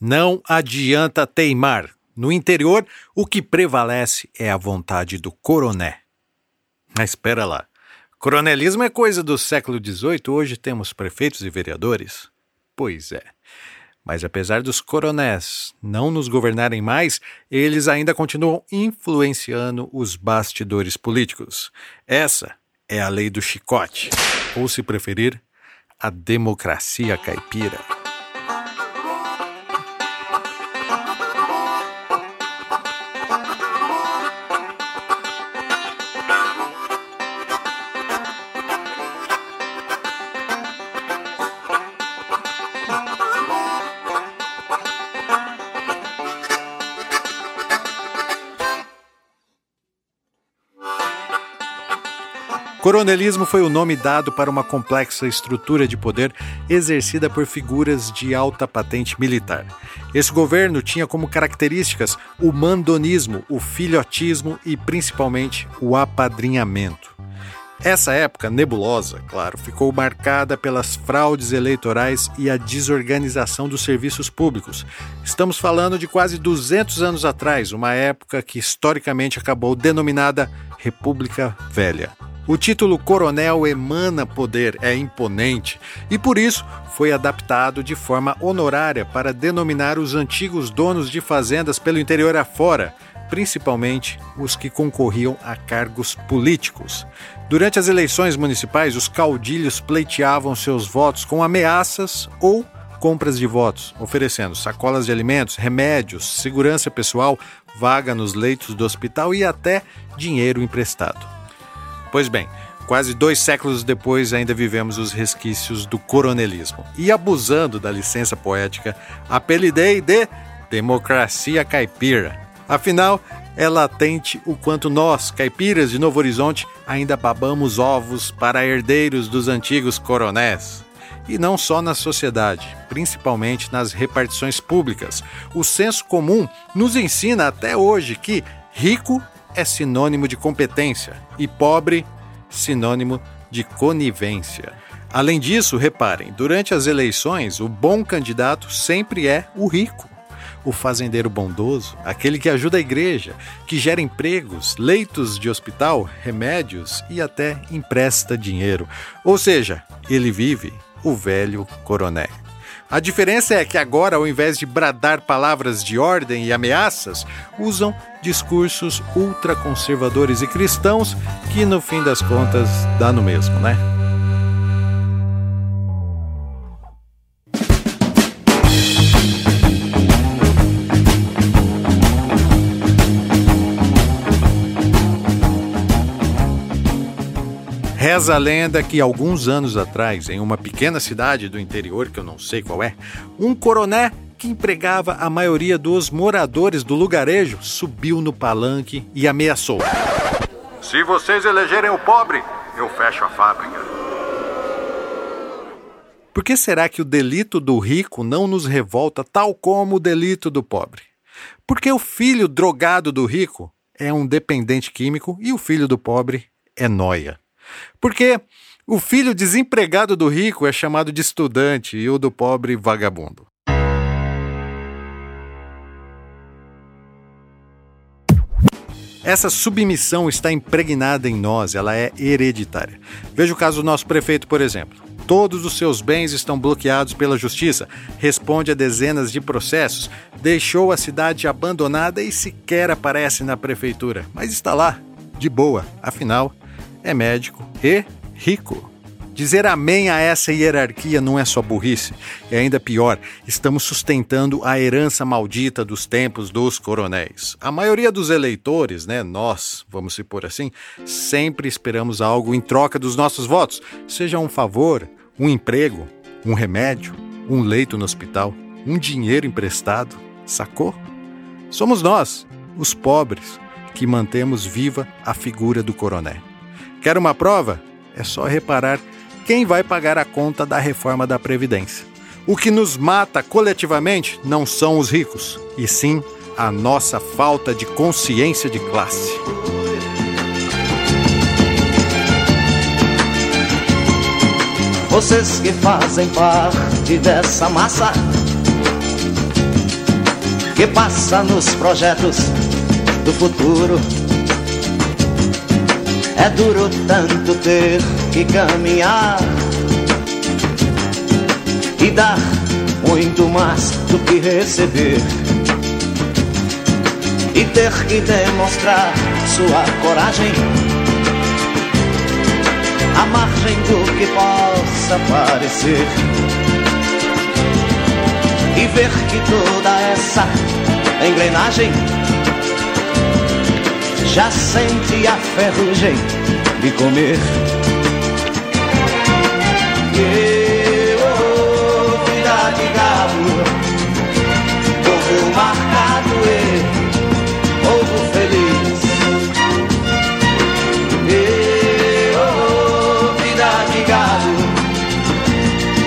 Não adianta teimar. No interior, o que prevalece é a vontade do coroné. Mas espera lá. Coronelismo é coisa do século XVIII, hoje temos prefeitos e vereadores? Pois é. Mas apesar dos coronéis não nos governarem mais, eles ainda continuam influenciando os bastidores políticos. Essa é a lei do chicote, ou se preferir, a democracia caipira. Coronelismo foi o nome dado para uma complexa estrutura de poder exercida por figuras de alta patente militar. Esse governo tinha como características o mandonismo, o filhotismo e, principalmente, o apadrinhamento. Essa época nebulosa, claro, ficou marcada pelas fraudes eleitorais e a desorganização dos serviços públicos. Estamos falando de quase 200 anos atrás, uma época que historicamente acabou denominada República Velha. O título coronel emana poder, é imponente, e por isso foi adaptado de forma honorária para denominar os antigos donos de fazendas pelo interior afora, principalmente os que concorriam a cargos políticos. Durante as eleições municipais, os caudilhos pleiteavam seus votos com ameaças ou compras de votos, oferecendo sacolas de alimentos, remédios, segurança pessoal, vaga nos leitos do hospital e até dinheiro emprestado. Pois bem, quase 2 séculos depois ainda vivemos os resquícios do coronelismo. E abusando da licença poética, apelidei de democracia caipira. Afinal, é latente o quanto nós, caipiras de Novo Horizonte, ainda babamos ovos para herdeiros dos antigos coronéis. E não só na sociedade, principalmente nas repartições públicas. O senso comum nos ensina até hoje que rico é sinônimo de competência e pobre, sinônimo de conivência. Além disso, reparem, durante as eleições, o bom candidato sempre é o rico, o fazendeiro bondoso, aquele que ajuda a igreja, que gera empregos, leitos de hospital, remédios e até empresta dinheiro. Ou seja, ele vive o velho coroné. A diferença é que agora, ao invés de bradar palavras de ordem e ameaças, usam discursos ultraconservadores e cristãos que, no fim das contas, dá no mesmo, né? Reza a lenda que alguns anos atrás, em uma pequena cidade do interior, que eu não sei qual é, um coroné que empregava a maioria dos moradores do lugarejo subiu no palanque e ameaçou: se vocês elegerem o pobre, eu fecho a fábrica. Por que será que o delito do rico não nos revolta tal como o delito do pobre? Porque o filho drogado do rico é um dependente químico e o filho do pobre é nóia. Porque o filho desempregado do rico é chamado de estudante e o do pobre vagabundo. Essa submissão está impregnada em nós, ela é hereditária. Veja o caso do nosso prefeito, por exemplo. Todos os seus bens estão bloqueados pela justiça, responde a dezenas de processos, deixou a cidade abandonada e sequer aparece na prefeitura. Mas está lá, de boa, afinal, é médico e rico. Dizer amém a essa hierarquia não é só burrice. E ainda pior, estamos sustentando a herança maldita dos tempos dos coronéis. A maioria dos eleitores, nós, vamos se pôr assim, sempre esperamos algo em troca dos nossos votos. Seja um favor, um emprego, um remédio, um leito no hospital, um dinheiro emprestado, sacou? Somos nós, os pobres, que mantemos viva a figura do coroné. Quer uma prova? É só reparar quem vai pagar a conta da reforma da Previdência. O que nos mata coletivamente não são os ricos, e sim a nossa falta de consciência de classe. Vocês que fazem parte dessa massa, que passa nos projetos do futuro. É duro tanto ter que caminhar e dar muito mais do que receber, e ter que demonstrar sua coragem à margem do que possa parecer, e ver que toda essa engrenagem já sente a ferrugem de comer. Vida de galo, povo marcado e povo feliz. Vida de galo,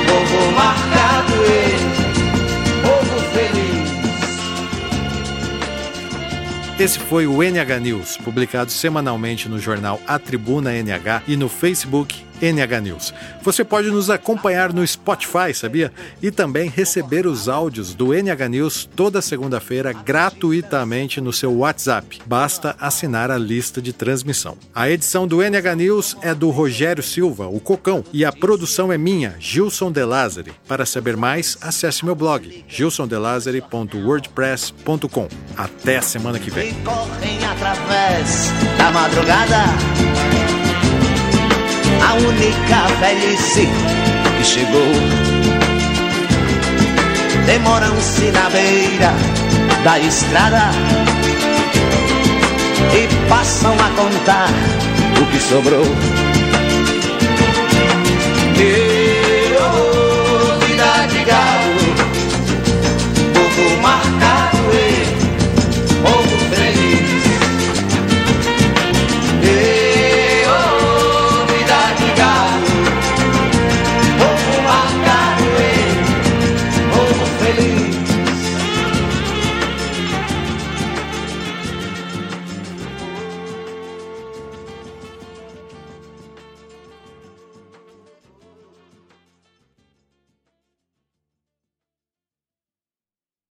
povo marcado e povo feliz. Esse foi o NH News, publicado semanalmente no jornal A Tribuna NH e no Facebook NH News. Você pode nos acompanhar no Spotify, sabia? E também receber os áudios do NH News toda segunda-feira gratuitamente no seu WhatsApp. Basta assinar a lista de transmissão. A edição do NH News é do Rogério Silva, o Cocão, e a produção é minha, Gilson DeLazare. Para saber mais, acesse meu blog, gilsondelazare.wordpress.com. Até semana que vem. E correm através da madrugada, a única velhice que chegou. Demoram-se na beira da estrada e passam a contar o que sobrou.